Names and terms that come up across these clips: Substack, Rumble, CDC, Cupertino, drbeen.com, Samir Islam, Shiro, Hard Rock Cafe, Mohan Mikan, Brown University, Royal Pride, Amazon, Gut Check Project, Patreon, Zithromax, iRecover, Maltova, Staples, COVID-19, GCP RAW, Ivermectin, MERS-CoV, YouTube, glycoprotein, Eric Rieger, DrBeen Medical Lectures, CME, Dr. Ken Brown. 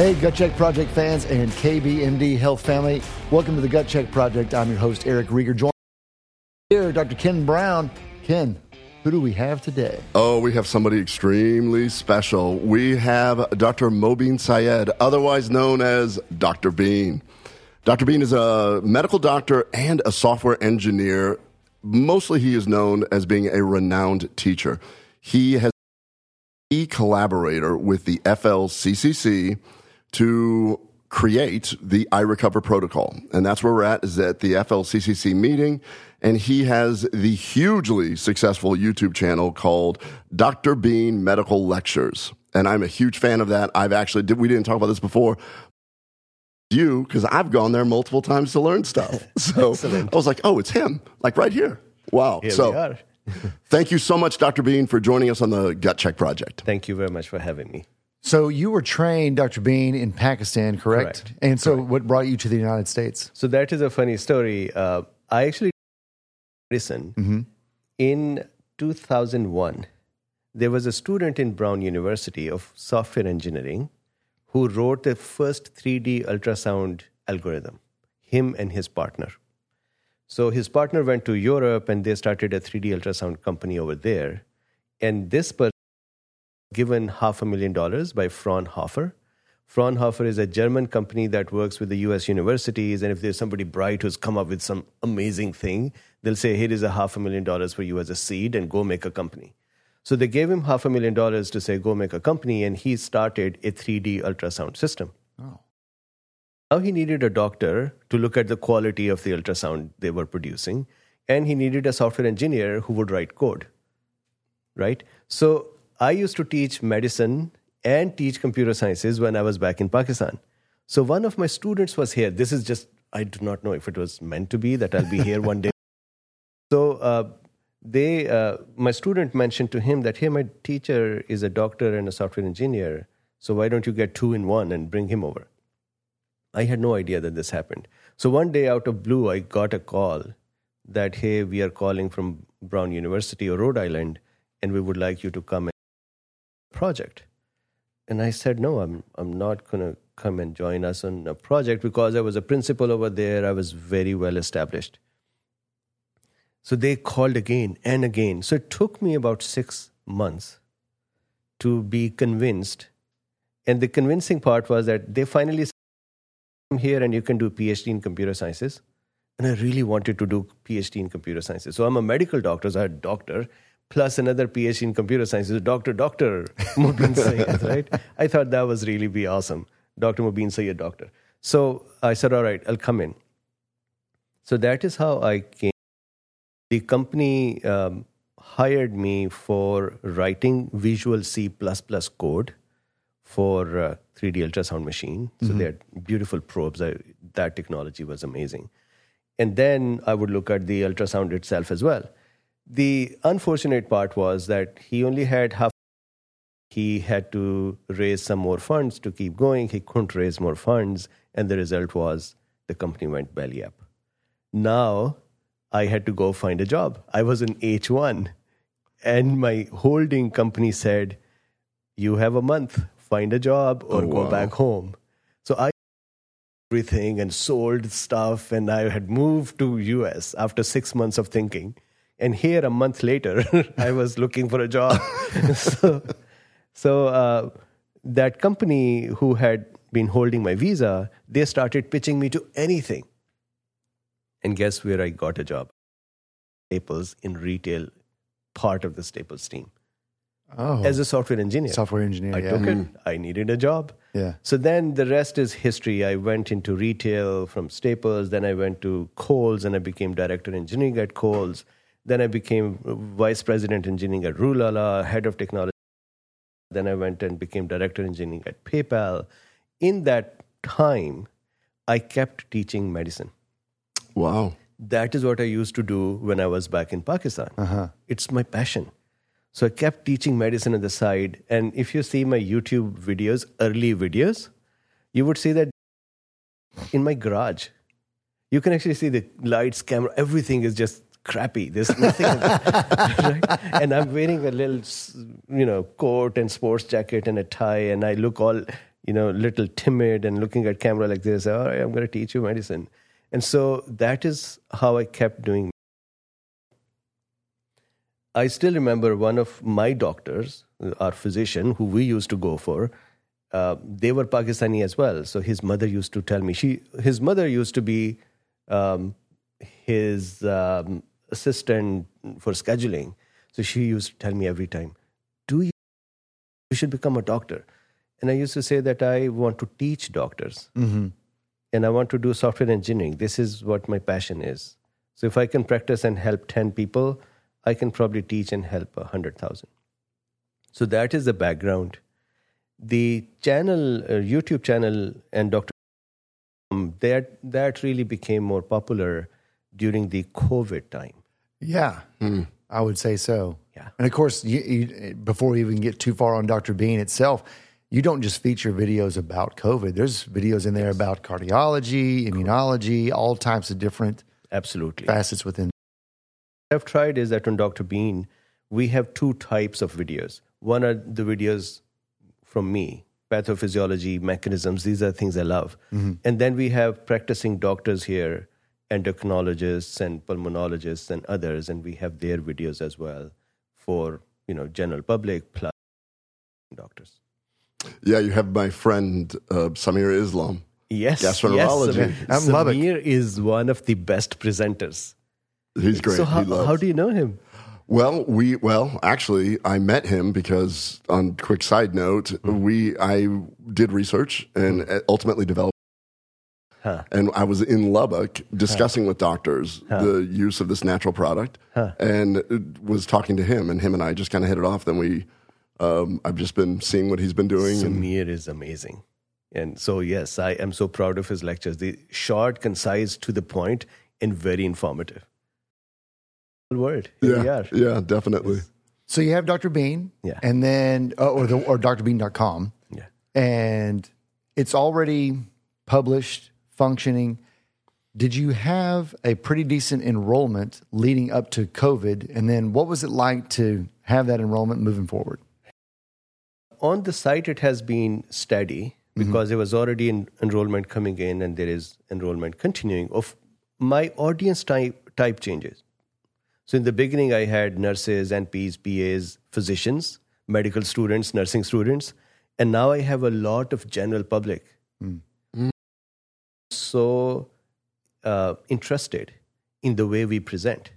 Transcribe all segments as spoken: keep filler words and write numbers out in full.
Hey, Gut Check Project fans and K B M D Health family. Welcome to the Gut Check Project. I'm your host, Eric Rieger. Joined here, Doctor Ken Brown. Ken, who do we have today? Oh, we have somebody extremely special. We have Doctor Mobeen Syed, otherwise known as Doctor Bean. Doctor Bean is a medical doctor and a software engineer. Mostly he is known as being a renowned teacher. He has been a collaborator with the F L C C C to create the iRecover protocol. And that's where we're at, is at the F L C C C meeting. And he has the hugely successful YouTube channel called DrBeen Medical Lectures. And I'm a huge fan of that. I've actually, did, we didn't talk about this before, you, because I've gone there multiple times to learn stuff. So I was like, oh, it's him, like right here. Wow. Here so, we are. Thank you so much, Doctor Bean, for joining us on the Gut Check Project. Thank you very much for having me. So you were trained, Doctor Bean, in Pakistan, correct? correct. And so correct. What brought you to the United States? So that is a funny story. Uh, I actually medicine mm-hmm. in two thousand one. There was a student in Brown University of software engineering who wrote the first three D ultrasound algorithm, him and his partner. So his partner went to Europe and they started a three D ultrasound company over there. And this person was given half a million dollars by Fraunhofer. Fraunhofer is a German company that works with the U S universities. And if there's somebody bright who's come up with some amazing thing, they'll say, here is a half a million dollars for you as a seed and go make a company. So they gave him half a million dollars to say, go make a company, and he started a three D ultrasound system. Oh. Now he needed a doctor to look at the quality of the ultrasound they were producing, and he needed a software engineer who would write code, right? So I used to teach medicine and teach computer sciences when I was back in Pakistan. So one of my students was here. This is just, I do not know if it was meant to be that I'll be here one day. So, uh, They, uh, my student mentioned to him that, hey, my teacher is a doctor and a software engineer, so why don't you get two in one and bring him over? I had no idea that this happened. So one day out of blue, I got a call that, hey, we are calling from Brown University or Rhode Island, and we would like you to come and join a project. And I said, no, I'm, I'm not going to come and join us on a project because I was a principal over there. I was very well established. So they called again and again. So it took me about six months to be convinced. And the convincing part was that they finally said, come here and you can do a PhD in computer sciences. And I really wanted to do PhD in computer sciences. So I'm a medical doctor, so I had a doctor, plus another PhD in computer sciences, Doctor Doctor Mobeen Syed, right? I thought that was really be awesome. Doctor Mobeen Syed, doctor. So I said, all right, I'll come in. So that is how I came. The company um, hired me for writing Visual C plus plus code for a three D ultrasound machine. Mm-hmm. So they had beautiful probes. I, that technology was amazing. And then I would look at the ultrasound itself as well. The unfortunate part was that he only had half. He had to raise some more funds to keep going. He couldn't raise more funds. And the result was the company went belly up. Now, I had to go find a job. I was an H one. And my holding company said, you have a month, find a job or oh, go wow. back home. So I everything and sold stuff. And I had moved to U S after six months of thinking. And here a month later, I was looking for a job. so so uh, that company who had been holding my visa, they started pitching me to anything. And guess where I got a job? Staples, in retail, part of the Staples team. Oh. As a software engineer. Software engineer, I yeah. took mm. it. I needed a job. Yeah. So then the rest is history. I went into retail from Staples. Then I went to Kohl's and I became director of engineering at Kohl's. Then I became vice president of engineering at Rulala, head of technology. Then I went and became director of engineering at PayPal. In that time, I kept teaching medicine. Wow. That is what I used to do when I was back in Pakistan. Uh-huh. It's my passion. So I kept teaching medicine on the side. And if you see my YouTube videos, early videos, you would see that in my garage. You can actually see the lights, camera, everything is just crappy. There's nothing. Right? And I'm wearing a little, you know, coat and sports jacket and a tie, and I look all you know, little timid and looking at camera like this, all right, I'm going to teach you medicine. And so that is how I kept doing. I still remember one of my doctors, our physician, who we used to go for, uh, they were Pakistani as well. So his mother used to tell me, she, his mother used to be um, his um, assistant for scheduling. So she used to tell me every time, do you, you should become a doctor. And I used to say that I want to teach doctors. Mm-hmm. And I want to do software engineering. This is what my passion is. So if I can practice and help ten people, I can probably teach and help one hundred thousand. So that is the background. The channel, uh, YouTube channel and Doctor Um, that, that really became more popular during the COVID time. Yeah, mm. I would say so. Yeah. And of course, you, you, before we even get too far on Doctor Bean itself, you don't just feature videos about COVID. There's videos in there yes. about cardiology, immunology, cool. all types of different Absolutely. Facets within. What I've tried is that on Doctor Bean, we have two types of videos. One are the videos from me, pathophysiology, mechanisms. These are things I love. Mm-hmm. And then we have practicing doctors here, endocrinologists and pulmonologists and others, and we have their videos as well for, you know, general public plus doctors. Yeah, you have my friend uh, Samir Islam. Yes, gastroenterology. Yes, Samir, I'm loving Samir is one of the best presenters. He's great. So how, he how do you know him? Well, we well actually, I met him because on quick side note, mm-hmm. we I did research and mm-hmm. ultimately developed. Huh. And I was in Lubbock discussing huh. with doctors huh. the use of this natural product, huh. and was talking to him, and him and I just kind of hit it off. Then we. Um, I've just been seeing what he's been doing. Samir and- is amazing. And so, yes, I am so proud of his lectures. They're short, concise, to the point, and very informative. Word. Here yeah, we are. Yeah, definitely. Yes. So you have Doctor Bean, yeah. and then, uh, or, the, or dr bean dot com, yeah. and it's already published, functioning. Did you have a pretty decent enrollment leading up to COVID? And then what was it like to have that enrollment moving forward? On the site, it has been steady because mm-hmm. there was already an enrollment coming in and there is enrollment continuing. Of my audience type, type changes. So in the beginning, I had nurses, N Ps, P As, physicians, medical students, nursing students. And now I have a lot of general public. Mm-hmm. So uh, interested in the way we present.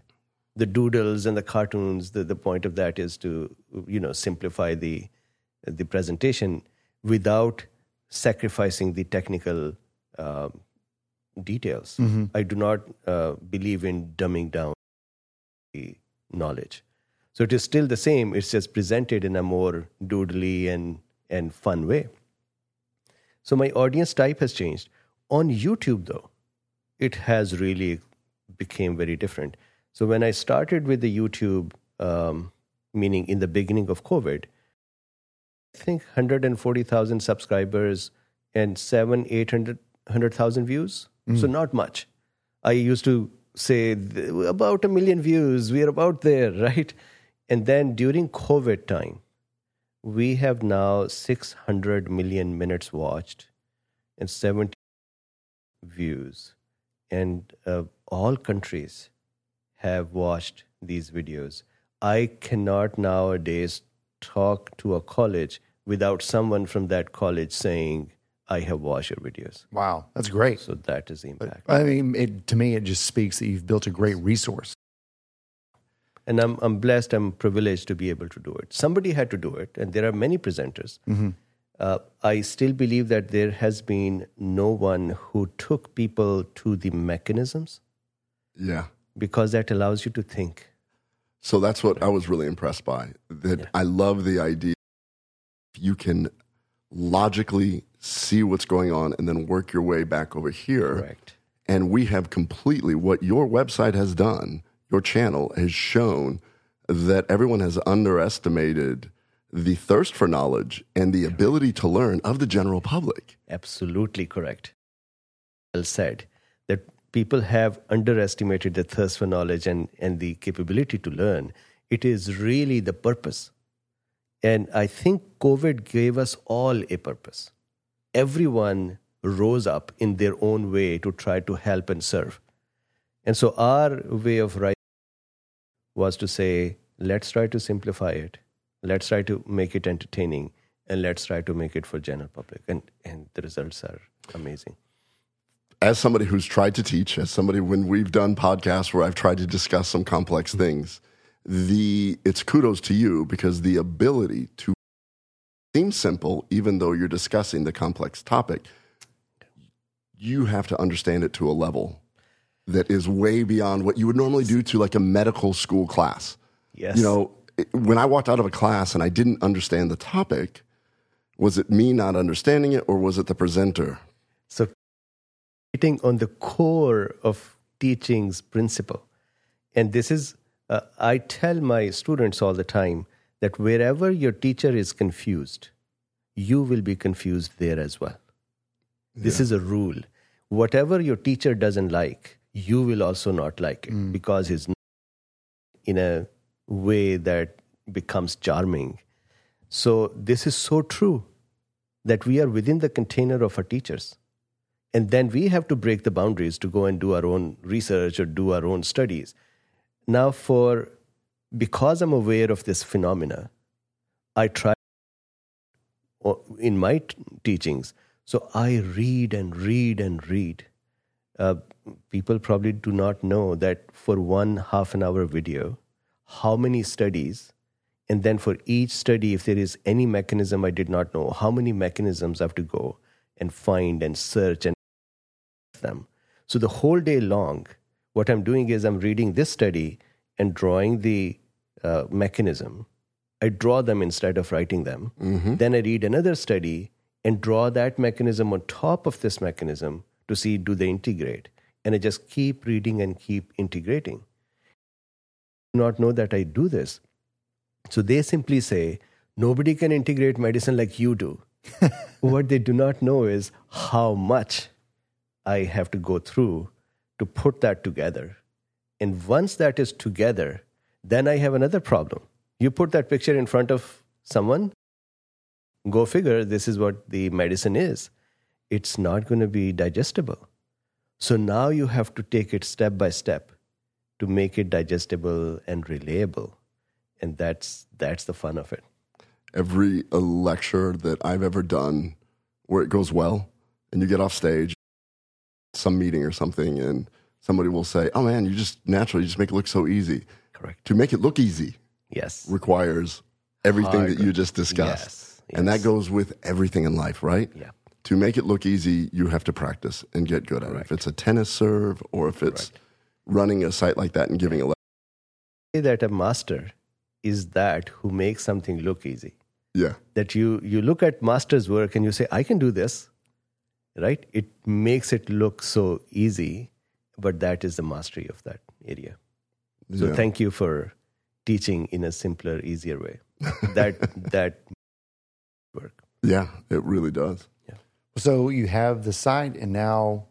The doodles and the cartoons, the, the point of that is to, you know, simplify the the presentation without sacrificing the technical uh, details. Mm-hmm. I do not uh, believe in dumbing down the knowledge. So it is still the same. It's just presented in a more doodly and, and fun way. So my audience type has changed. On YouTube, though, it has really became very different. So when I started with the YouTube, um, meaning in the beginning of COVID, I think one hundred forty thousand subscribers and seven, eight hundred hundred thousand views. Mm. So not much. I used to say about a million views. We are about there, right? And then during COVID time, we have now six hundred million minutes watched and seventy views. And uh, all countries have watched these videos. I cannot nowadays talk to a college without someone from that college saying, I have watched your videos. Wow, that's great. So that is the impact. I mean, it, to me, it just speaks that you've built a great resource. And I'm I'm blessed, I'm privileged to be able to do it. Somebody had to do it, and there are many presenters. Mm-hmm. Uh, I still believe that there has been no one who took people to the mechanisms. Yeah. Because that allows you to think. So that's what I was really impressed by. That yeah. I love the idea you can logically see what's going on and then work your way back over here. Correct. And we have completely what your website has done, your channel has shown that everyone has underestimated the thirst for knowledge and the ability to learn of the general public. Absolutely correct. Well said. That people have underestimated the thirst for knowledge and, and the capability to learn. It is really the purpose. And I think COVID gave us all a purpose. everyone rose up in their own way to try to help and serve. And so our way of writing was to say, let's try to simplify it. Let's try to make it entertaining, and let's try to make it for general public. And, and the results are amazing. As somebody who's tried to teach, as somebody when we've done podcasts where I've tried to discuss some complex mm-hmm. things, the it's kudos to you, because the ability to seem simple, even though you're discussing the complex topic, you have to understand it to a level that is way beyond what you would normally do to like a medical school class. Yes. You know, when I walked out of a class and I didn't understand the topic, was it me not understanding it, or was it the presenter? So, hitting on the core of teaching's principle. And this is, uh, I tell my students all the time that wherever your teacher is confused, you will be confused there as well. Yeah. This is a rule. Whatever your teacher doesn't like, you will also not like it mm. because he's not in a way that becomes charming. So this is so true that we are within the container of our teachers. And then we have to break the boundaries to go and do our own research or do our own studies. Now for, because I'm aware of this phenomena, I try in my t- teachings. So I read and read and read. Uh, people probably do not know that for one half an hour video, how many studies, and then for each study, if there is any mechanism I did not know, how many mechanisms I have to go and find and search and them. So the whole day long, what I'm doing is I'm reading this study and drawing the uh, mechanism. I draw them instead of writing them. Mm-hmm. Then I read another study and draw that mechanism on top of this mechanism to see, do they integrate? And I just keep reading and keep integrating. Not know that I do this. So they simply say, nobody can integrate medicine like you do. What they do not know is how much I have to go through to put that together. And once that is together, then I have another problem. You put that picture in front of someone, go figure, this is what the medicine is. It's not going to be digestible. So now you have to take it step by step to make it digestible and relayable. And that's that's the fun of it. Every lecture that I've ever done where it goes well and you get off stage, some meeting or something, and somebody will say, oh man, you just naturally you just make it look so easy. Correct. To make it look easy yes, requires everything Hard. that you just discussed. Yes, yes. And that goes with everything in life, right? Yeah. To make it look easy, you have to practice and get good Correct. at it. If it's a tennis serve or if it's Correct. running a site like that and giving a lecture. That a master is that who makes something look easy. Yeah. That you, you look at master's work and you say, I can do this, right? It makes it look so easy, but that is the mastery of that area. So yeah. Thank you for teaching in a simpler, easier way. That, that work. Yeah, it really does. Yeah. So you have the site and now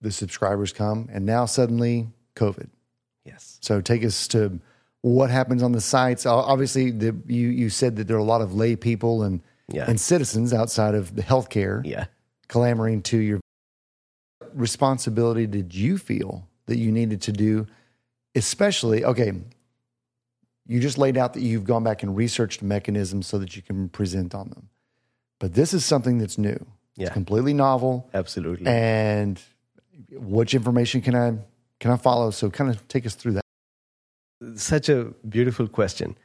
the subscribers come and now suddenly COVID. Yes. So take us to what happens on the sites. Obviously, the, you, you said that there are a lot of lay people and yeah. and citizens outside of the healthcare yeah. clamoring to your responsibility. Did you feel that you needed to do, especially, okay, you just laid out that you've gone back and researched mechanisms so that you can present on them. But this is something that's new. Yeah. It's completely novel. Absolutely. And which information can I can I follow? So kind of take us through that. Such a beautiful question.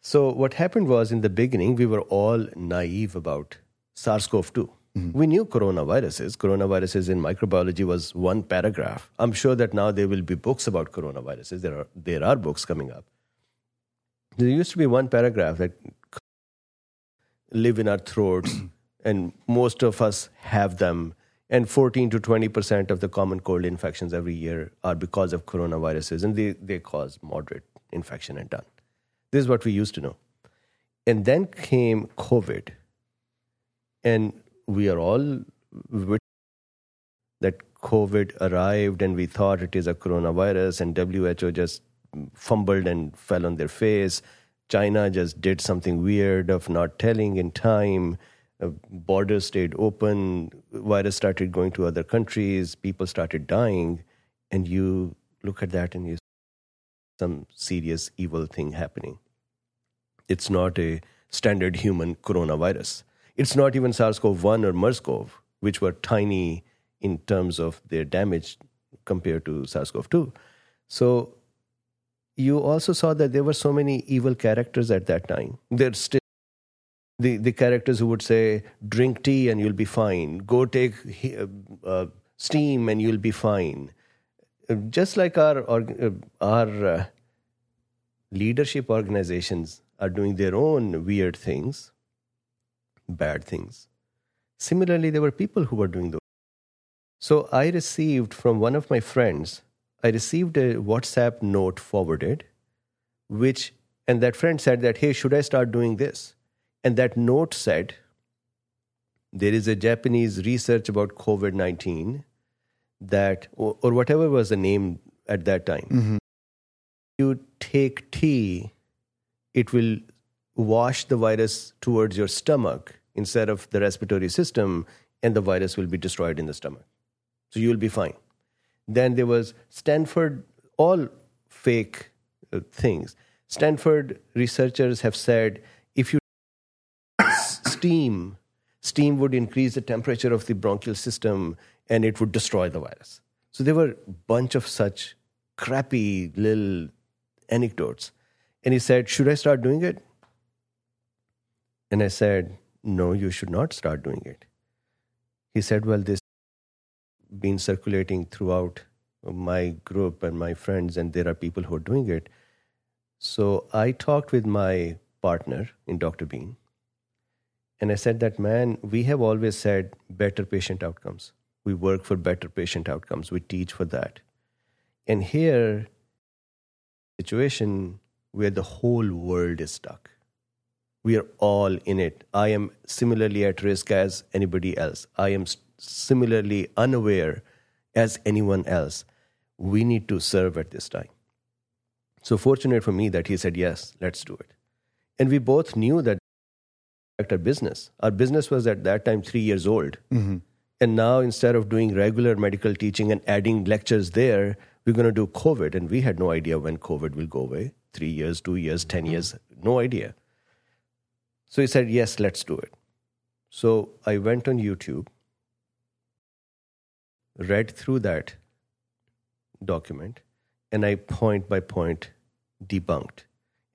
So what happened was, in the beginning, we were all naive about SARS-C o V two. Mm-hmm. We knew coronaviruses. Coronaviruses in microbiology was one paragraph. I'm sure that now there will be books about coronaviruses. There are there are books coming up. There used to be one paragraph that live in our throats, and most of us have them. And fourteen to twenty percent of the common cold infections every year are because of coronaviruses, and they, they cause moderate infection and done. This is what we used to know. And then came COVID. And we are all witnessing that COVID arrived and we thought it is a coronavirus, and W H O just fumbled and fell on their face. China just did something weird of not telling in time. borders stayed open, virus started going to other countries, people started dying, and you look at that and you see some serious evil thing happening. It's not a standard human coronavirus. It's not even SARS-CoV one or MERS-CoV, which were tiny in terms of their damage compared to SARS-CoV two. So you also saw that there were so many evil characters at that time. There's still the, the characters who would say, drink tea and you'll be fine. Go take uh, steam and you'll be fine. Just like our, our, our uh, leadership organizations are doing their own weird things, bad things. Similarly, there were people who were doing those. So I received from one of my friends, I received a WhatsApp note forwarded, which, and that friend said that, hey, should I start doing this? And that note said, there is a Japanese research about COVID nineteen that, or, or whatever was the name at that time. Mm-hmm. You take tea, it will wash the virus towards your stomach instead of the respiratory system, and the virus will be destroyed in the stomach. So you'll be fine. Then there was Stanford, all fake uh, things. Stanford researchers have said if you steam, steam would increase the temperature of the bronchial system and it would destroy the virus. So there were a bunch of such crappy little anecdotes. And he said, should I start doing it? And I said, no, you should not start doing it. He said, well, this has been circulating throughout my group and my friends, and there are people who are doing it. So I talked with my partner in Doctor Bean, and I said that, man, we have always said better patient outcomes. We work for better patient outcomes. We teach for that. And here, situation where the whole world is stuck. We are all in it. I am similarly at risk as anybody else. I am similarly unaware as anyone else. We need to serve at this time. So fortunate for me that he said, yes, let's do it. And we both knew that our business, our business was at that time three years old. Mm-hmm. And now instead of doing regular medical teaching and adding lectures there, we're going to do COVID. And we had no idea when COVID will go away. Three years, two years, ten years, no idea. So he said, yes, let's do it. So I went on YouTube, read through that document, and I point by point debunked.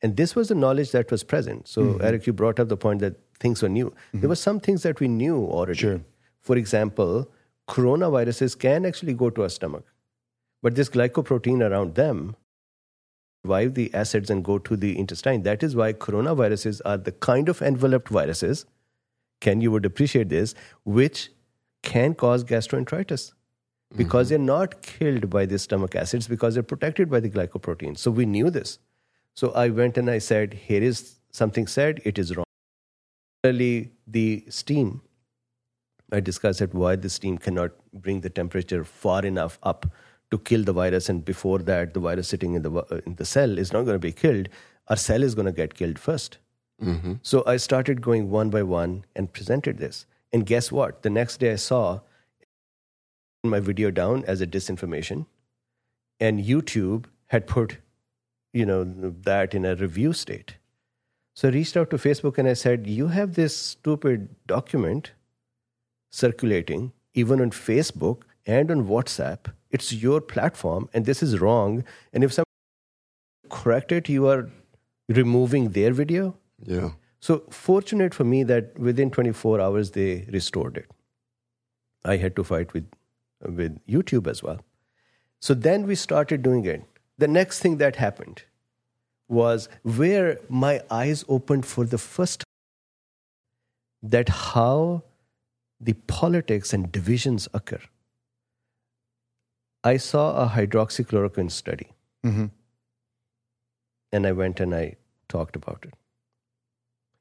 And this was the knowledge that was present. So, mm-hmm. Eric, you brought up the point that things were new. Mm-hmm. There were some things that we knew already. Sure. For example, coronaviruses can actually go to our stomach. But this glycoprotein around them survive the acids and go to the intestine. That is why coronaviruses are the kind of enveloped viruses, Ken, you would appreciate this, which can cause gastroenteritis because mm-hmm. they're not killed by the stomach acids because they're protected by the glycoprotein. So we knew this. So I went and I said, here is something said, it is wrong. Similarly, the steam, I discussed it, why the steam cannot bring the temperature far enough up to kill the virus, and before that, the virus sitting in the in the cell is not going to be killed. Our cell is going to get killed first. Mm-hmm. So I started going one by one and presented this. And guess what? The next day I saw my video down as a disinformation, and YouTube had put, you know, that in a review state. So I reached out to Facebook and I said, you have this stupid document circulating, even on Facebook and on WhatsApp. It's your platform, and this is wrong. And if someone correct it, you are removing their video. Yeah. So fortunate for me that within twenty-four hours, they restored it. I had to fight with, with YouTube as well. So then we started doing it. The next thing that happened was where my eyes opened for the first time that how the politics and divisions occur. I saw a hydroxychloroquine study, mm-hmm. and I went and I talked about it.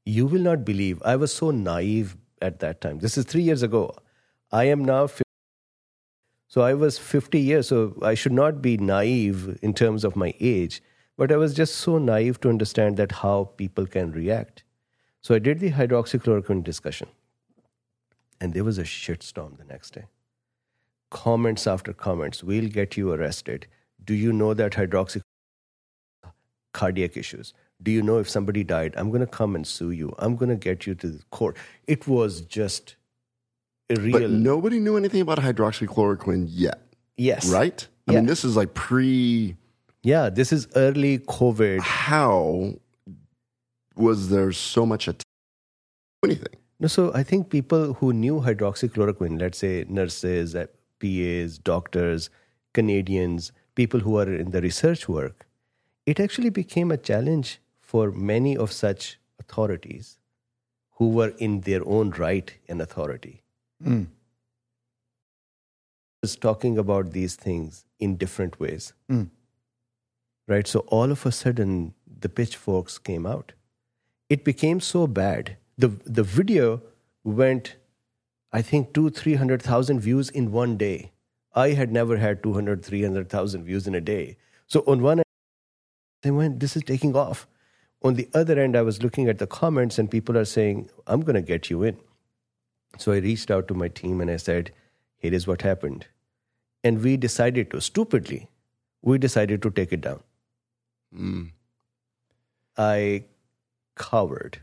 You will not believe, I was so naive at that time. This is three years ago. I am now fifty. So I was fifty years, so I should not be naive in terms of my age, but I was just so naive to understand that how people can react. So I did the hydroxychloroquine discussion. and there was a shitstorm the next day. Comments after comments, we'll get you arrested. Do you know that hydroxy cardiac issues? Do you know if somebody died? I'm going to come and sue you. I'm going to get you to the court. It was just a real... But nobody knew anything about hydroxychloroquine yet. Yes. Right? I yeah. mean, this is like pre... Yeah, this is early COVID. How was there so much attention to anything? No, so I think people who knew hydroxychloroquine, let's say nurses, P As, doctors, Canadians, people who are in the research work, it actually became a challenge for many of such authorities who were in their own right an authority. Mm. Just talking about these things in different ways. Mm. Right? So all of a sudden, the pitchforks came out. It became so bad. The the video went, I think, two, three hundred thousand views in one day. I had never had two hundred, three hundred thousand views in a day. So on one end, they went, this is taking off. On the other end, I was looking at the comments and people are saying, I'm going to get you in. So I reached out to my team and I said, here is what happened. And we decided to, stupidly, we decided to take it down. Mm. I cowered.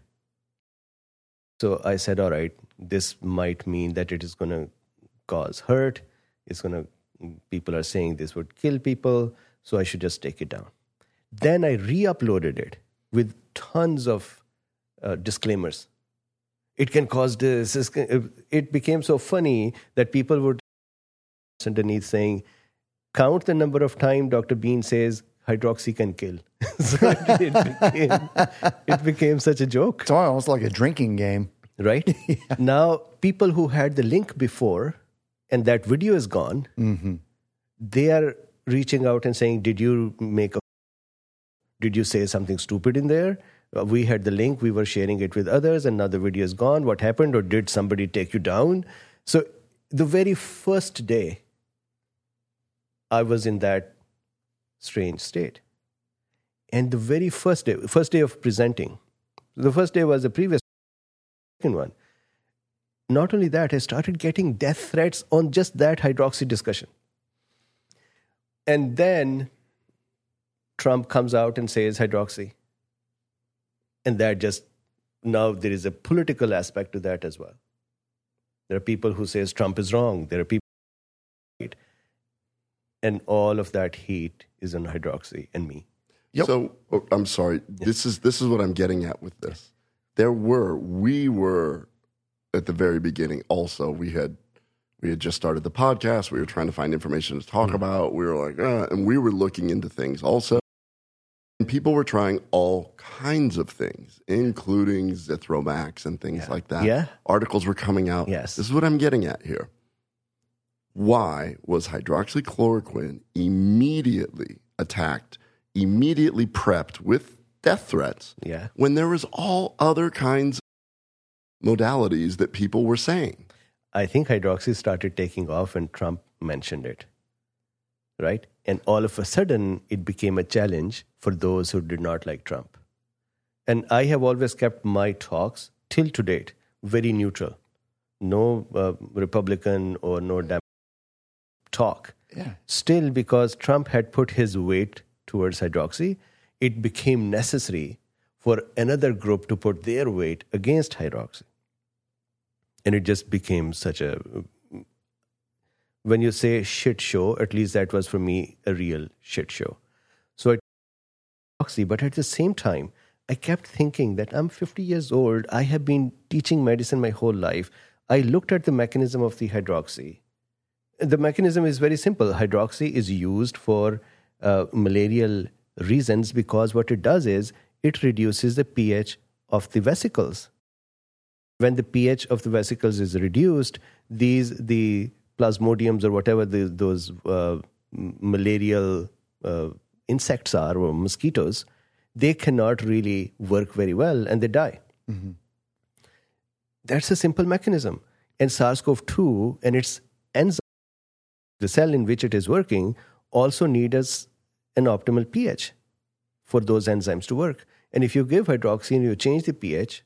So I said, all right, this might mean that it is going to cause hurt. It's going to, people are saying this would kill people. So I should just take it down. Then I re-uploaded it with tons of uh, disclaimers. It can cause this. It became so funny that people would underneath saying, count the number of times Doctor Bean says hydroxy can kill. So it, became, it became such a joke. It's almost like a drinking game. Right? Yeah. Now, people who had the link before and that video is gone, mm-hmm. they are reaching out and saying, did you make a Did you say something stupid in there? We had the link. We were sharing it with others. And now the video is gone. What happened? Or did somebody take you down? So the very first day, I was in that strange state. And the very first day, first day of presenting, the first day was the previous one. Not only that, I started getting death threats on just that hydroxy discussion. And then... Trump comes out and says hydroxy. And that just, now there is a political aspect to that as well. There are people who say Trump is wrong. There are people who right. And all of that heat is on hydroxy and me. Yep. So, oh, I'm sorry. Yes. This is this is what I'm getting at with this. Yes. There were, we were, at the very beginning also, we had We had just started the podcast. We were trying to find information to talk mm-hmm. about. We were like, uh, and we were looking into things also. And people were trying all kinds of things, including Zithromax and things yeah. like that. Yeah. Articles were coming out. Yes. This is what I'm getting at here. Why was hydroxychloroquine immediately attacked, immediately prepped with death threats yeah. when there was all other kinds of modalities that people were saying? I think hydroxy started taking off when Trump mentioned it, right? And all of a sudden, it became a challenge for those who did not like Trump. And I have always kept my talks, till to date, very neutral. No uh, Republican or no Democrat talk. Yeah. Still, because Trump had put his weight towards hydroxy, it became necessary for another group to put their weight against hydroxy. And it just became such a, when you say shit show, at least that was for me a real shit show. So I took hydroxy, but at the same time, I kept thinking that I'm fifty years old. I have been teaching medicine my whole life. I looked at the mechanism of the hydroxy. The mechanism is very simple. Hydroxy is used for uh, malarial reasons because what it does is it reduces the pH of the vesicles. When the pH of the vesicles is reduced, these the plasmodiums or whatever the, those uh, malarial uh, insects are or mosquitoes, they cannot really work very well and they die. Mm-hmm. That's a simple mechanism. And SARS-CoV two and its enzyme, the cell in which it is working, also need us an optimal pH for those enzymes to work. And if you give hydroxy and you change the pH,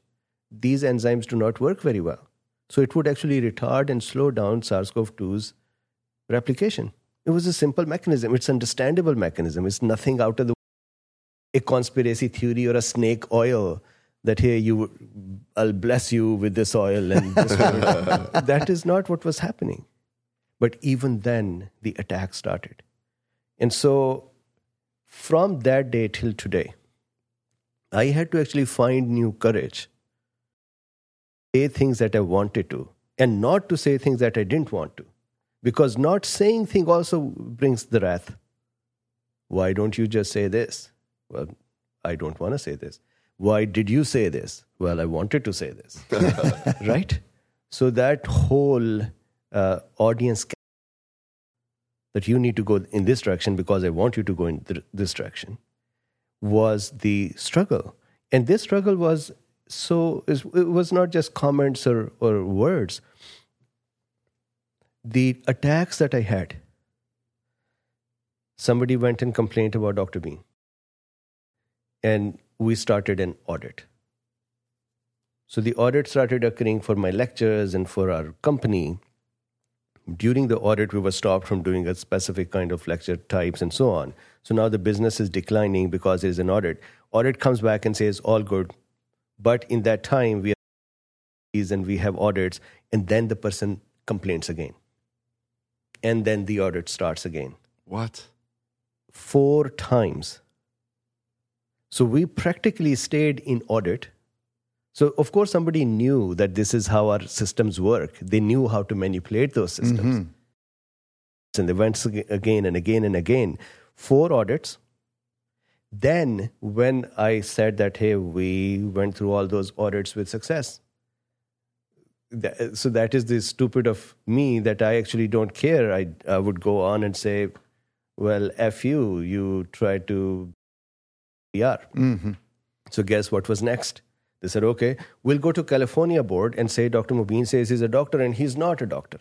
these enzymes do not work very well. So it would actually retard and slow down SARS-CoV two's replication. It was a simple mechanism. It's an understandable mechanism. It's nothing out of the a conspiracy theory or a snake oil that, hey, you, I'll bless you with this oil. And this oil. That is not what was happening. But even then, the attack started. And so from that day till today, I had to actually find new courage. Say things that I wanted to and not to say things that I didn't want to. Because not saying things also brings the wrath. Why don't you just say this? Well, I don't want to say this. Why did you say this? Well, I wanted to say this. Right? So that whole uh, audience that you need to go in this direction because I want you to go in th- this direction was the struggle. And this struggle was so, it was not just comments or, or words. The attacks that I had, somebody went and complained about Doctor Bean. And we started an audit. So the audit started occurring for my lectures and for our company. During the audit, we were stopped from doing a specific kind of lecture types and so on. So now the business is declining because there's an audit. Audit comes back and says, all good. But in that time, we have and we have audits. And then the person complains again. And then the audit starts again. What? Four times. So we practically stayed in audit. So of course somebody knew that this is how our systems work. They knew how to manipulate those systems. Mm-hmm. And they went again and again and again. Four audits. Then when I said that, hey, we went through all those audits with success. So that is the stupid of me that I actually don't care. I, I would go on and say, well, F you, you tried to E R. Mm-hmm. So guess what was next? They said, okay, we'll go to California board and say, Doctor Mobeen says he's a doctor and he's not a doctor.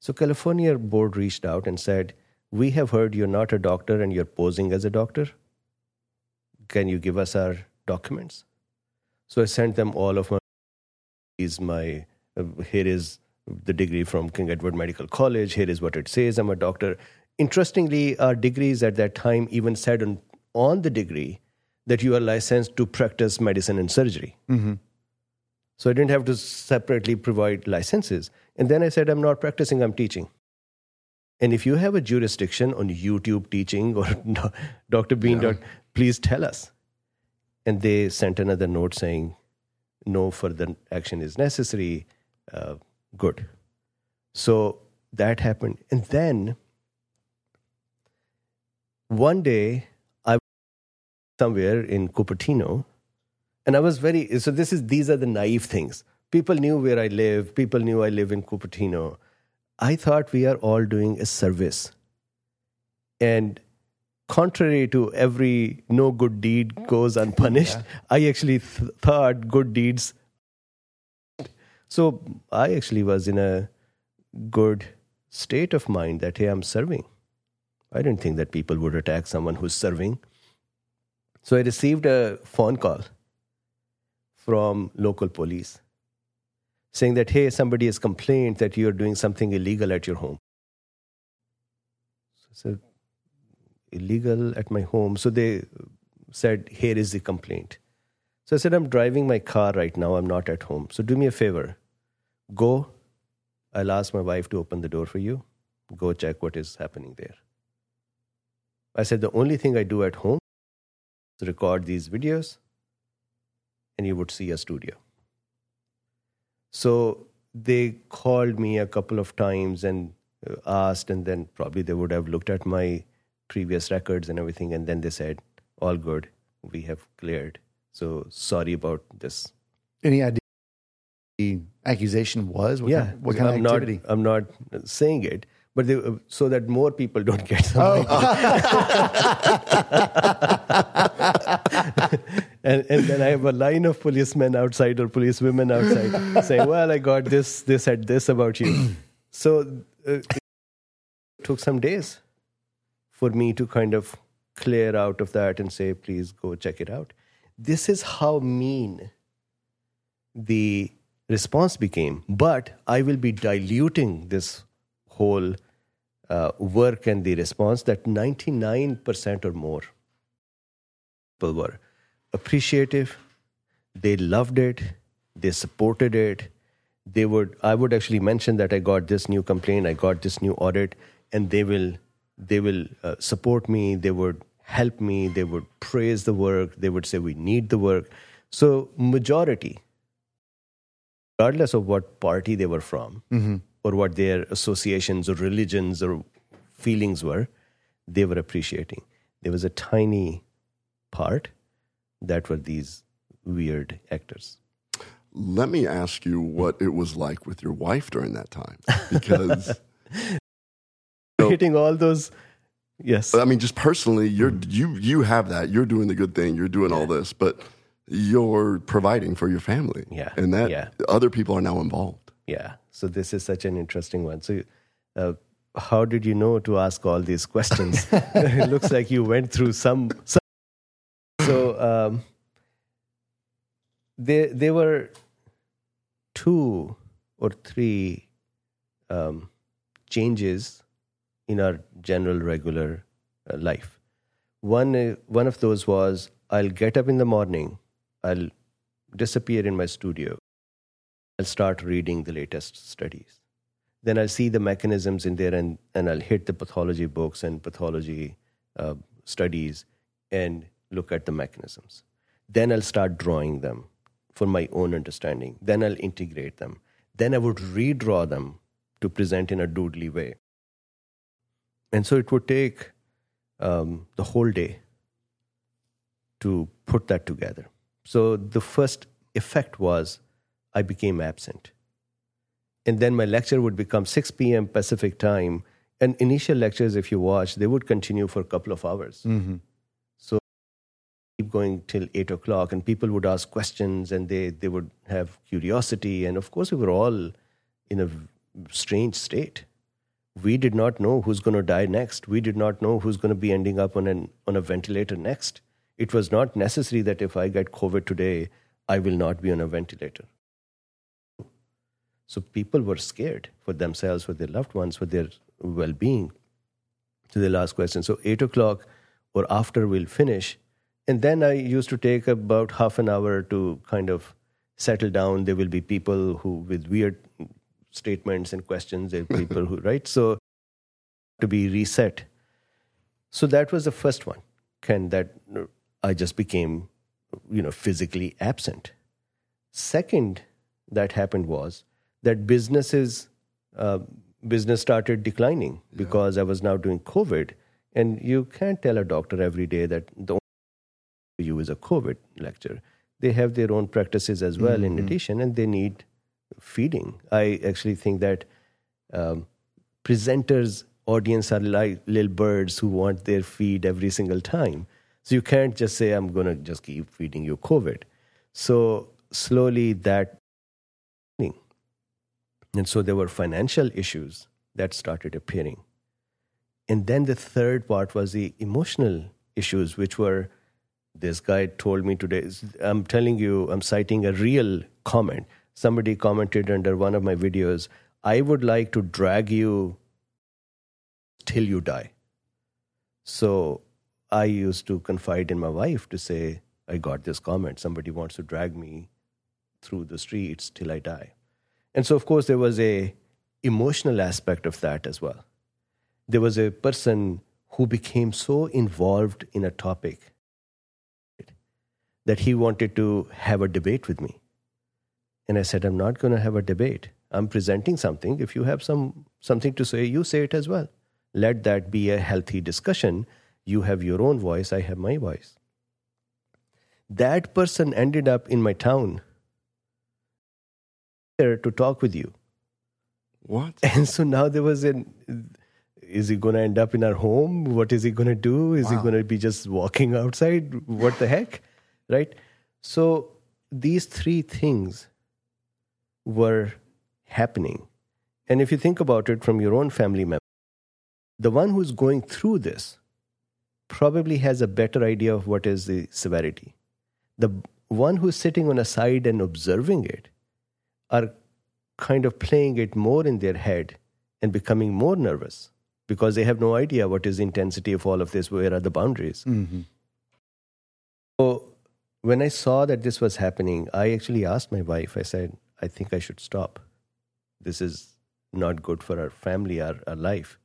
So California board reached out and said, we have heard you're not a doctor and you're posing as a doctor. Can you give us our documents? So I sent them all of my is my, uh, here is the degree from King Edward Medical College. Here is what it says. I'm a doctor. Interestingly, our degrees at that time even said on, on the degree that you are licensed to practice medicine and surgery. Mm-hmm. So I didn't have to separately provide licenses. And then I said, I'm not practicing, I'm teaching. And if you have a jurisdiction on YouTube teaching or Doctor Bean, yeah. please tell us. And they sent another note saying, no further action is necessary, uh, good. So that happened. And then one day I was somewhere in Cupertino and I was very, so this is, these are the naive things. People knew where I live. People knew I live in Cupertino. I thought we are all doing a service. And contrary to every no good deed goes unpunished, yeah. I actually th- thought good deeds. So I actually was in a good state of mind that, hey, I'm serving. I didn't think that people would attack someone who's serving. So I received a phone call from local police saying that, hey, somebody has complained that you're doing something illegal at your home. So I said, illegal at my home. So they said, here is the complaint. So I said, I'm driving my car right now. I'm not at home. So do me a favor. Go. I'll ask my wife to open the door for you. Go check what is happening there. I said, the only thing I do at home is record these videos and you would see a studio. So they called me a couple of times and asked, and then probably they would have looked at my previous records and everything, and then they said, all good, we have cleared. So sorry about this. Any idea what the accusation was? What yeah. Kind, what kind I'm of activity? Not, I'm not saying it, but they, so that more people don't get something. Oh. and, and then I have a line of policemen outside or policewomen outside saying, well, I got this, they said this about you. So uh, it took some days for me to kind of clear out of that and say, please go check it out. This is how mean the response became. But I will be diluting this whole uh, work and the response that ninety-nine percent or more people were appreciative. They loved it. They supported it. They would, I would actually mention that I got this new complaint, I got this new audit, and they will, they will uh, support me. They would help me. They would praise the work. They would say, we need the work. So majority, regardless of what party they were from, mm-hmm. or what their associations or religions or feelings were, they were appreciating. There was a tiny part that were these weird actors. Let me ask you what it was like with your wife during that time, because so, hitting all those, yes. I mean, just personally, you're mm. you you have that. You're doing the good thing. You're doing all this, but you're providing for your family, yeah, and that yeah. other people are now involved. Yeah. So this is such an interesting one. So, uh, how did you know to ask all these questions? It looks like you went through some. some so. Um, There, there were two or three um, changes in our general regular uh, life. One, uh, one of those was I'll get up in the morning, I'll disappear in my studio, I'll start reading the latest studies. Then I'll see the mechanisms in there, and, and I'll hit the pathology books and pathology uh, studies and look at the mechanisms. Then I'll start drawing them for my own understanding. Then I'll integrate them. Then I would redraw them to present in a doodly way. And so it would take um, the whole day to put that together. So the first effect was I became absent. And then my lecture would become six p.m. Pacific time. And initial lectures, if you watch, they would continue for a couple of hours. Mm-hmm. Going till eight o'clock, and people would ask questions, and they, they would have curiosity. And of course, we were all in a strange state. We did not know who's going to die next. We did not know who's going to be ending up on an on a ventilator next. It was not necessary that if I get COVID today, I will not be on a ventilator. So people were scared for themselves, for their loved ones, for their well-being. So the last question. So eight o'clock or after we'll finish. And then I used to take about half an hour to kind of settle down. There will be people who with weird statements and questions. There are people who, right? So to be reset. So that was the first one. Ken, that I just became, you know, physically absent. Second, that happened was that businesses, uh, business started declining yeah. because I was now doing COVID. And you can't tell a doctor every day that the only you is a COVID lecture. They have their own practices as well, mm-hmm. in addition, and they need feeding. I actually think that um, presenters, audience are like little birds who want their feed every single time. So you can't just say, I'm going to just keep feeding you COVID. So slowly that... And so there were financial issues that started appearing. And then the third part was the emotional issues, which were... This guy told me today, I'm telling you, I'm citing a real comment. Somebody commented under one of my videos, I would like to drag you till you die. So I used to confide in my wife to say, I got this comment. Somebody wants to drag me through the streets till I die. And so, of course, there was a emotional aspect of that as well. There was a person who became so involved in a topic that he wanted to have a debate with me. And I said, I'm not going to have a debate. I'm presenting something. If you have some something to say, you say it as well. Let that be a healthy discussion. You have your own voice. I have my voice. That person ended up in my town here to talk with you. What? And so now there was an... Is he going to end up in our home? What is he going to do? Is wow. he going to be just walking outside? What the heck? Right? So these three things were happening. And if you think about it from your own family member, the one who's going through this probably has a better idea of what is the severity. The one who's sitting on a side and observing it, are kind of playing it more in their head and becoming more nervous because they have no idea what is the intensity of all of this, where are the boundaries. Mm-hmm. So when I saw that this was happening, I actually asked my wife, I said, I think I should stop. This is not good for our family, our, our life.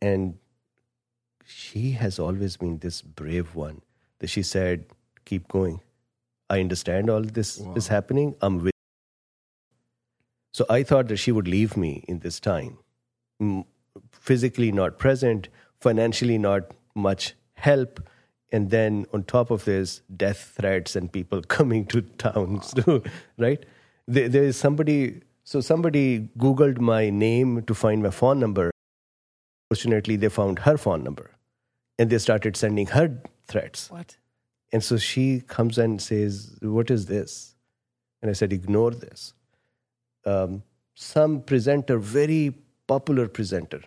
And she has always been this brave one that she said, keep going. I understand all this wow. is happening. I'm with So I thought that she would leave me in this time. Physically not present, financially not much help. And then on top of this, death threats and people coming to towns, wow. right? There, there is somebody, so somebody Googled my name to find my phone number. Fortunately, they found her phone number and they started sending her threats. What? And so she comes and says, what is this? And I said, ignore this. Um, some presenter, very popular presenter,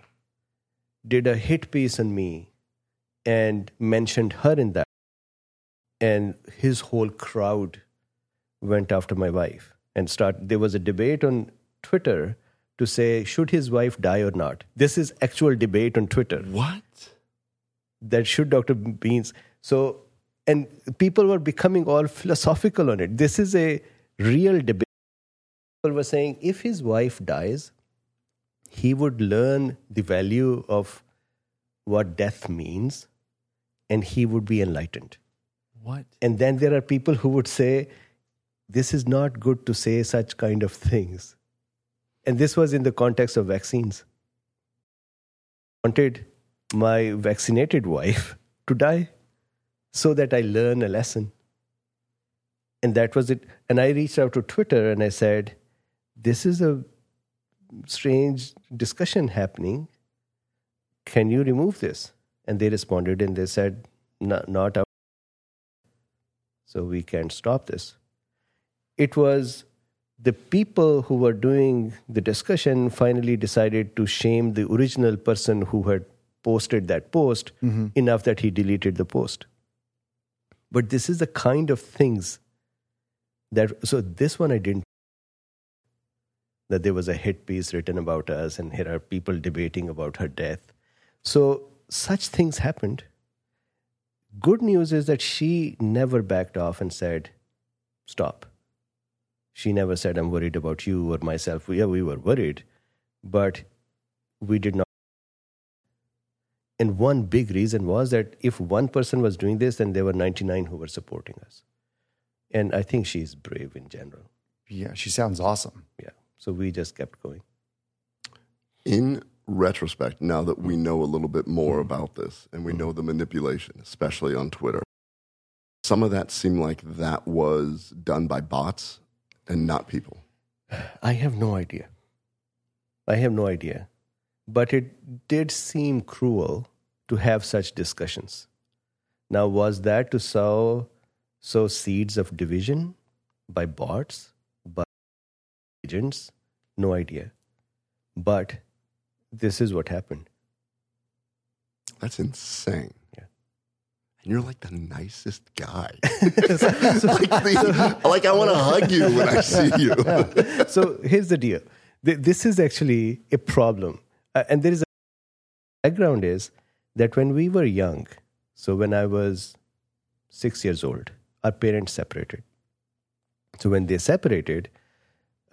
did a hit piece on me and mentioned her in that. And his whole crowd went after my wife and start. There was a debate on Twitter to say, should his wife die or not? This is actual debate on Twitter. What? That should Doctor Beans. So, and people were becoming all philosophical on it. This is a real debate. People were saying if his wife dies, he would learn the value of what death means and he would be enlightened. What? And then there are people who would say, this is not good to say such kind of things. And this was in the context of vaccines. I wanted my vaccinated wife to die so that I learn a lesson. And that was it. And I reached out to Twitter and I said, this is a strange discussion happening. Can you remove this? And they responded and they said, not out. So we can't stop this. It was the people who were doing the discussion finally decided to shame the original person who had posted that post mm-hmm. enough that he deleted the post. But this is the kind of things that, so this one I didn't. That there was a hit piece written about us and here are people debating about her death. So such things happened. Good news is that she never backed off and said, stop. She never said, I'm worried about you or myself. Yeah, we were worried, but we did not. And one big reason was that if one person was doing this, then there were ninety-nine who were supporting us. And I think she's brave in general. Yeah, she sounds awesome. Yeah. So we just kept going. In retrospect, now that we know a little bit more mm-hmm. about this and we mm-hmm. know the manipulation, especially on Twitter, some of that seemed like that was done by bots and not people. I have no idea. I have no idea. But it did seem cruel to have such discussions. Now, was that to sow, sow seeds of division by bots? Agents, no idea. But this is what happened. That's insane. Yeah. And you're like the nicest guy. so, so, like, the, like, I want to hug you when I see you. Yeah. So here's the deal. This is actually a problem. Uh, and there is a background is that when we were young, so when I was six years old, our parents separated. So when they separated,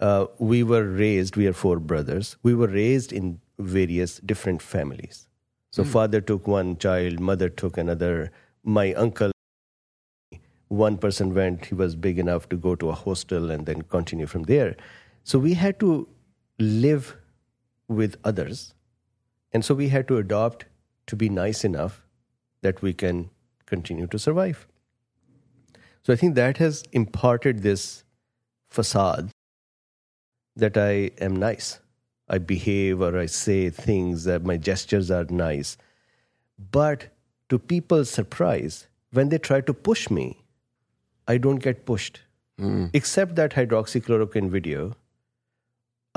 Uh, we were raised, we are four brothers, we were raised in various different families. So mm. father took one child, mother took another. My uncle, one person went, he was big enough to go to a hostel and then continue from there. So we had to live with others. And so we had to adopt to be nice enough that we can continue to survive. So I think that has imparted this facade that I am nice. I behave or I say things, that my gestures are nice. But to people's surprise, when they try to push me, I don't get pushed. Mm. Except that hydroxychloroquine video.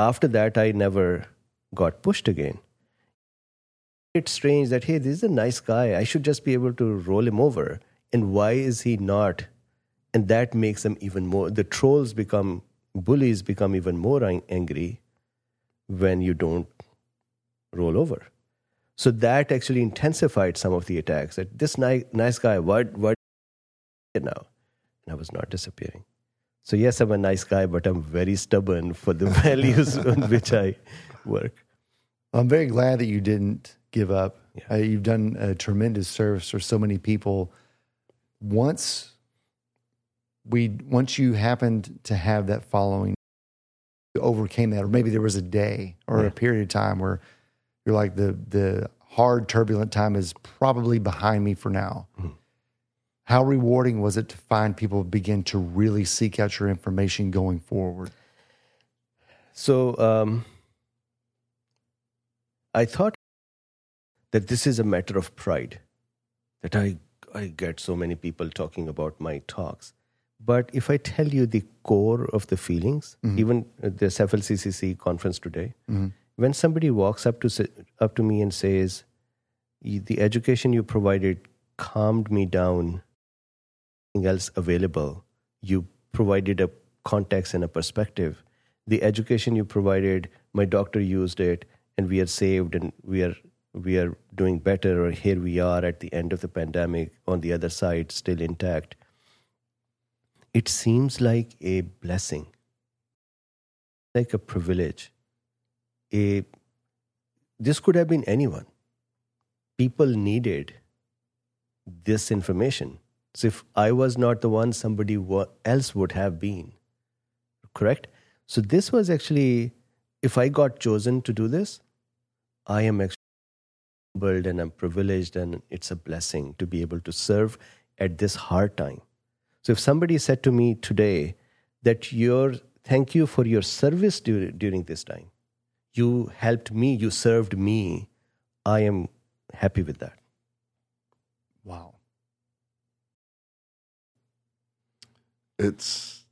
After that, I never got pushed again. It's strange that, hey, this is a nice guy. I should just be able to roll him over. And why is he not? And that makes him even more. The trolls become bullies become even more angry when you don't roll over. So that actually intensified some of the attacks. That this ni- nice guy, what, what now? And I was not disappearing. So yes, I'm a nice guy, but I'm very stubborn for the values on which I work. Well, I'm very glad that you didn't give up. Yeah. Uh, you've done a tremendous service for so many people. Once we, once you happened to have that following, you overcame that, or maybe there was a day or yeah. a period of time where you're like, the the hard, turbulent time is probably behind me for now. Mm-hmm. How rewarding was it to find people begin to really seek out your information going forward? So um, I thought that this is a matter of pride, that I, I get so many people talking about my talks. But if I tell you the core of the feelings, mm-hmm. even at this F L C C C conference today, mm-hmm. when somebody walks up to up to me and says, the education you provided calmed me down, nothing else available, you provided a context and a perspective, the education you provided, my doctor used it, and we are saved, and we are we are doing better, or here we are at the end of the pandemic, on the other side, still intact. It seems like a blessing, like a privilege. A, this could have been anyone. People needed this information. So if I was not the one, somebody else would have been. Correct? So this was actually, if I got chosen to do this, I am actually humbled and I'm privileged, and it's a blessing to be able to serve at this hard time. So if somebody said to me today that your thank you for your service dur- during this time, you helped me, you served me, I am happy with that. Wow. It's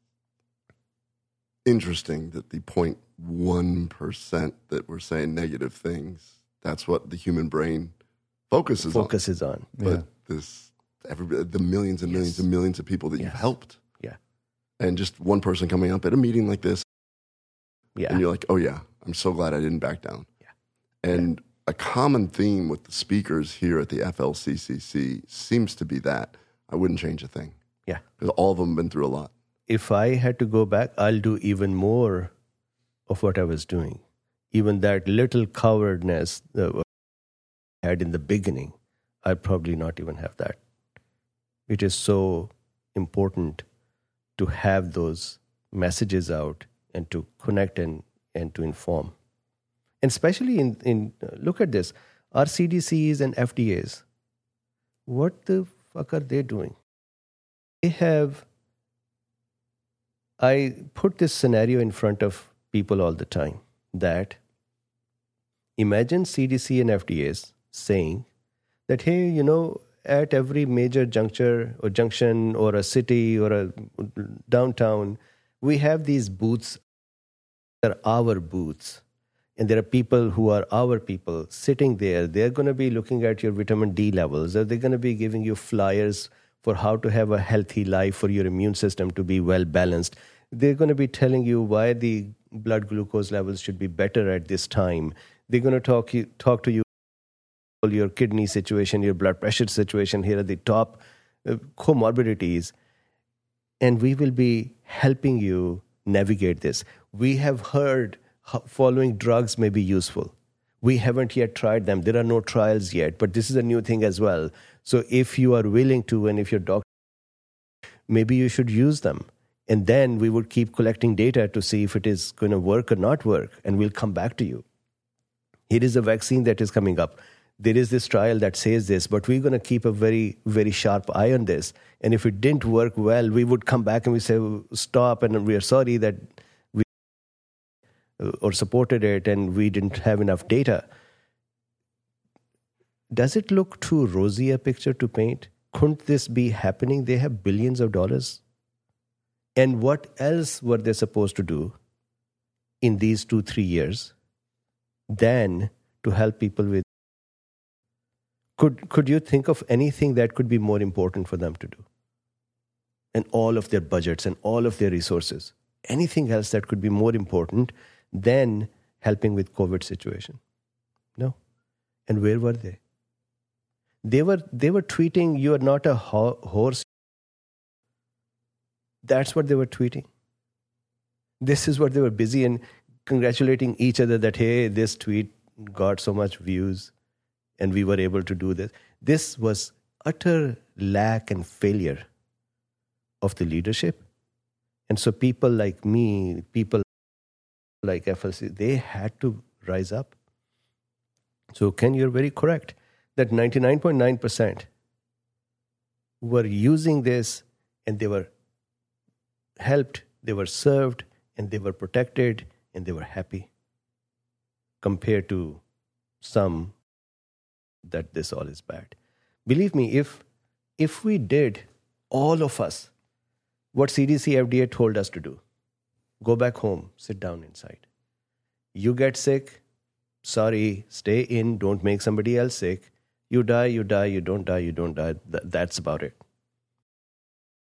interesting that the zero point one percent that we're saying negative things, that's what the human brain focuses, focuses on. Focuses on. Yeah. But this... Everybody, the millions and millions yes. and millions of people that yes. you've helped. Yeah. And just one person coming up at a meeting like this. Yeah. And you're like, oh, yeah, I'm so glad I didn't back down. Yeah. And yeah. a common theme with the speakers here at the F L C C C seems to be that I wouldn't change a thing. Yeah. Because all of them have been through a lot. If I had to go back, I'll do even more of what I was doing. Even that little cowardness that I had in the beginning, I'd probably not even have that. It is so important to have those messages out and to connect and, and to inform. And especially in, in uh, look at this, our C D Cs and F D As, what the fuck are they doing? They have, I put this scenario in front of people all the time, that imagine C D C and F D As saying that, hey, you know, at every major juncture or junction or a city or a downtown, we have these booths that are our booths. And there are people who are our people sitting there. They're going to be looking at your vitamin D levels. Or they're going to be giving you flyers for how to have a healthy life, for your immune system to be well balanced. They're going to be telling you why the blood glucose levels should be better at this time. They're going to talk you, talk to you. Your kidney situation, your blood pressure situation, here are the top comorbidities, and we will be helping you navigate this. We have heard following drugs may be useful. We haven't yet tried them. There are no trials yet, but this is a new thing as well. So if you are willing to, and if your doctor, maybe you should use them. And then we would keep collecting data to see if it is going to work or not work, and we'll come back to you. Here is a vaccine that is coming up. There is this trial that says this, but we're going to keep a very, very sharp eye on this. And if it didn't work well, we would come back and we say, stop, and we are sorry that we or supported it and we didn't have enough data. Does it look too rosy a picture to paint? Couldn't this be happening? They have billions of dollars. And what else were they supposed to do in these two, three years than to help people with? Could could you think of anything that could be more important for them to do? And all of their budgets and all of their resources. anything else that could be more important than helping with COVID situation? No. And where were they? They were they were tweeting, you are not a ho- horse. That's what they were tweeting. This is what they were busy in, congratulating each other that, hey, this tweet got so much views and we were able to do this. This was utter lack and failure of the leadership. And so people like me, people like F L C, they had to rise up. So Ken, you're very correct that ninety-nine point nine percent were using this and they were helped, they were served, and they were protected, and they were happy compared to some that this all is bad. Believe me, if if we did, all of us, what C D C, F D A told us to do, go back home, sit down inside. You get sick, sorry, stay in, don't make somebody else sick. You die, you die, you don't die, you don't die. Th- that's about it.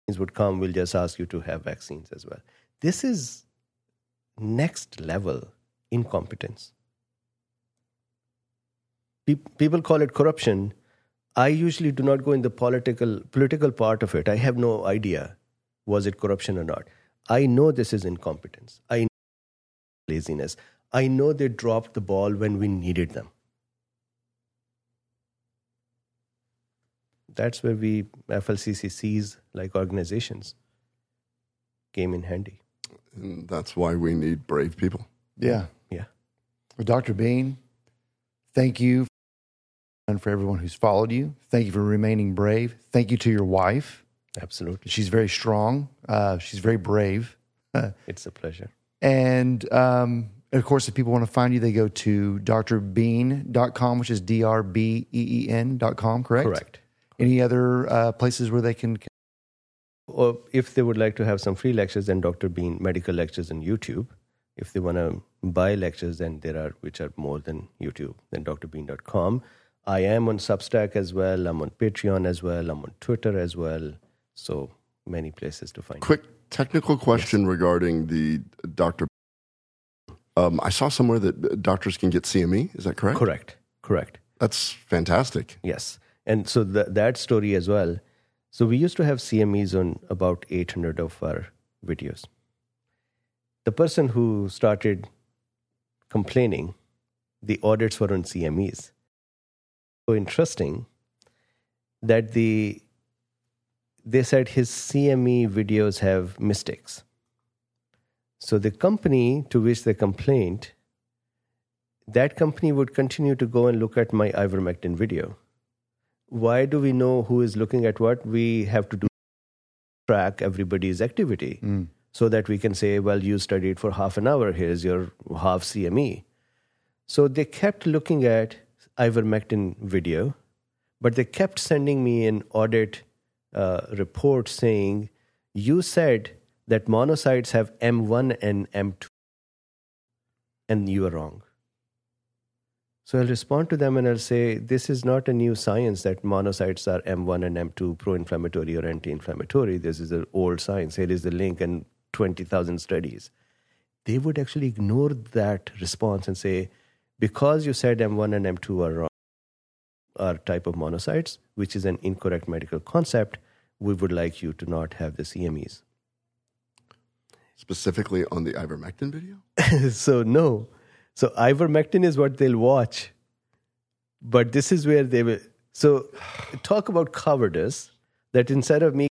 Things would come, we'll just ask you to have vaccines as well. This is next level incompetence. Pe- people call it corruption. I usually do not go in the political political part of it. I have no idea, was it corruption or not. I know this is incompetence. I know laziness. I know they dropped the ball when we needed them. That's where we, F L C C Cs, like organizations, came in handy. And that's why we need brave people. Yeah. Yeah. Well, Doctor Bean, thank you and for everyone who's followed you. Thank you for remaining brave. Thank you to your wife. Absolutely. She's very strong. Uh, she's very brave. It's a pleasure. And, um, of course, if people want to find you, they go to D R been dot com, which is D R B E E N dot com, correct? Correct. Any other uh, places where they can... Or if they would like to have some free lectures, then Doctor Bean Medical Lectures on YouTube. If they want to buy lectures, then there are, which are more than YouTube, then D R been dot com. I am on Substack as well. I'm on Patreon as well. I'm on Twitter as well. So many places to find. Quick technical question yes. regarding the doctor. Um, I saw somewhere that doctors can get C M E. Is that correct? Correct. Correct. That's fantastic. Yes. And so the, that story as well. So we used to have C M Es on about eight hundred of our videos. The person who started complaining, the audits were on C M Es. So interesting that the they said his C M E videos have mistakes. So the company to which they complained, that company would continue to go and look at my ivermectin video. Why do we know who is looking at what? We have to do track everybody's activity mm. so that we can say, well, you studied for half an hour. Here's your half C M E. So they kept looking at ivermectin video, but they kept sending me an audit uh, report saying, you said that monocytes have M one and M two, and you are wrong. So I'll respond to them and I'll say, this is not a new science that monocytes are M one and M two, pro-inflammatory or anti-inflammatory. This is an old science. Here is the link and twenty thousand studies. They would actually ignore that response and say, because you said M one and M two are wrong, are type of monocytes, which is an incorrect medical concept, we would like you to not have the C M Es. Specifically on the ivermectin video? So no. So ivermectin is what they'll watch, but this is where they will. So talk about cowardice, that instead of me,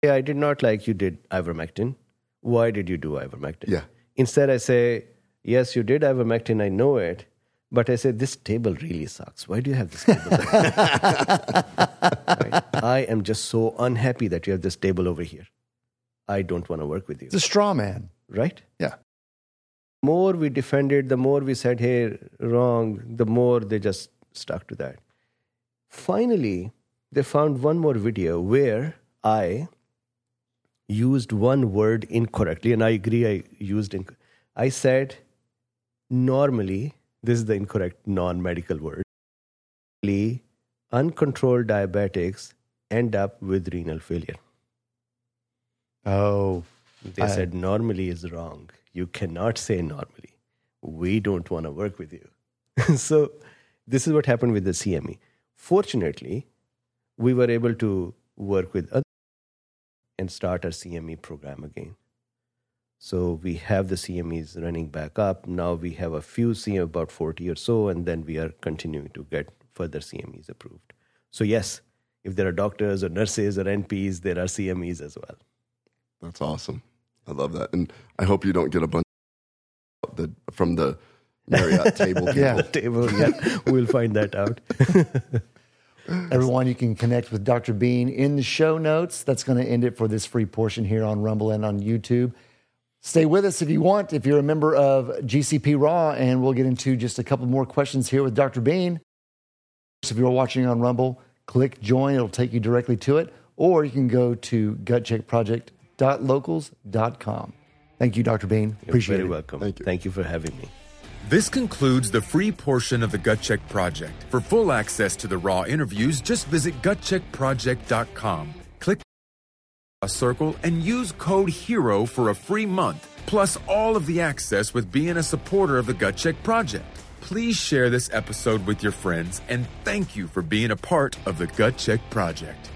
hey, I did not like you did ivermectin. Why did you do ivermectin? Yeah. Instead I say, yes, you did ivermectin, I know it. But I say, this table really sucks. Why do you have this table? Right? I am just so unhappy that you have this table over here. I don't want to work with you. It's a straw man. Right? Yeah. More we defended, the more we said, hey, wrong, the more they just stuck to that. Finally, they found one more video where I used one word incorrectly, and I agree I used inc- I said, normally, this is the incorrect non-medical word, uncontrolled diabetics end up with renal failure. Oh. They I, said normally is wrong. You cannot say normally. We don't want to work with you. So this is what happened with the C M E. Fortunately, we were able to work with others and start our C M E program again. So we have the C M Es running back up. Now we have a few C M Es, about forty or so, and then we are continuing to get further C M Es approved. So yes, if there are doctors or nurses or N Ps, there are C M Es as well. That's awesome. I love that. And I hope you don't get a bunch of the, from the Marriott table. table. Yeah, table, yeah. We'll find that out. Everyone, you can connect with Doctor Bean in the show notes. That's going to end it for this free portion here on Rumble and on YouTube. Stay with us if you want, if you're a member of G C P Raw, and we'll get into just a couple more questions here with Doctor Bean. If you're watching on Rumble, click join. It'll take you directly to it. Or you can go to gut check project dot locals dot com. Thank you, Doctor Bean. You're Appreciate very it. Very welcome. Thank you. Thank you for having me. This concludes the free portion of the Gut Check Project. For full access to the raw interviews, just visit gut check project dot com. Click a circle and use code HERO for a free month, plus all of the access with being a supporter of the Gut Check Project. Please share this episode with your friends, and thank you for being a part of the Gut Check Project.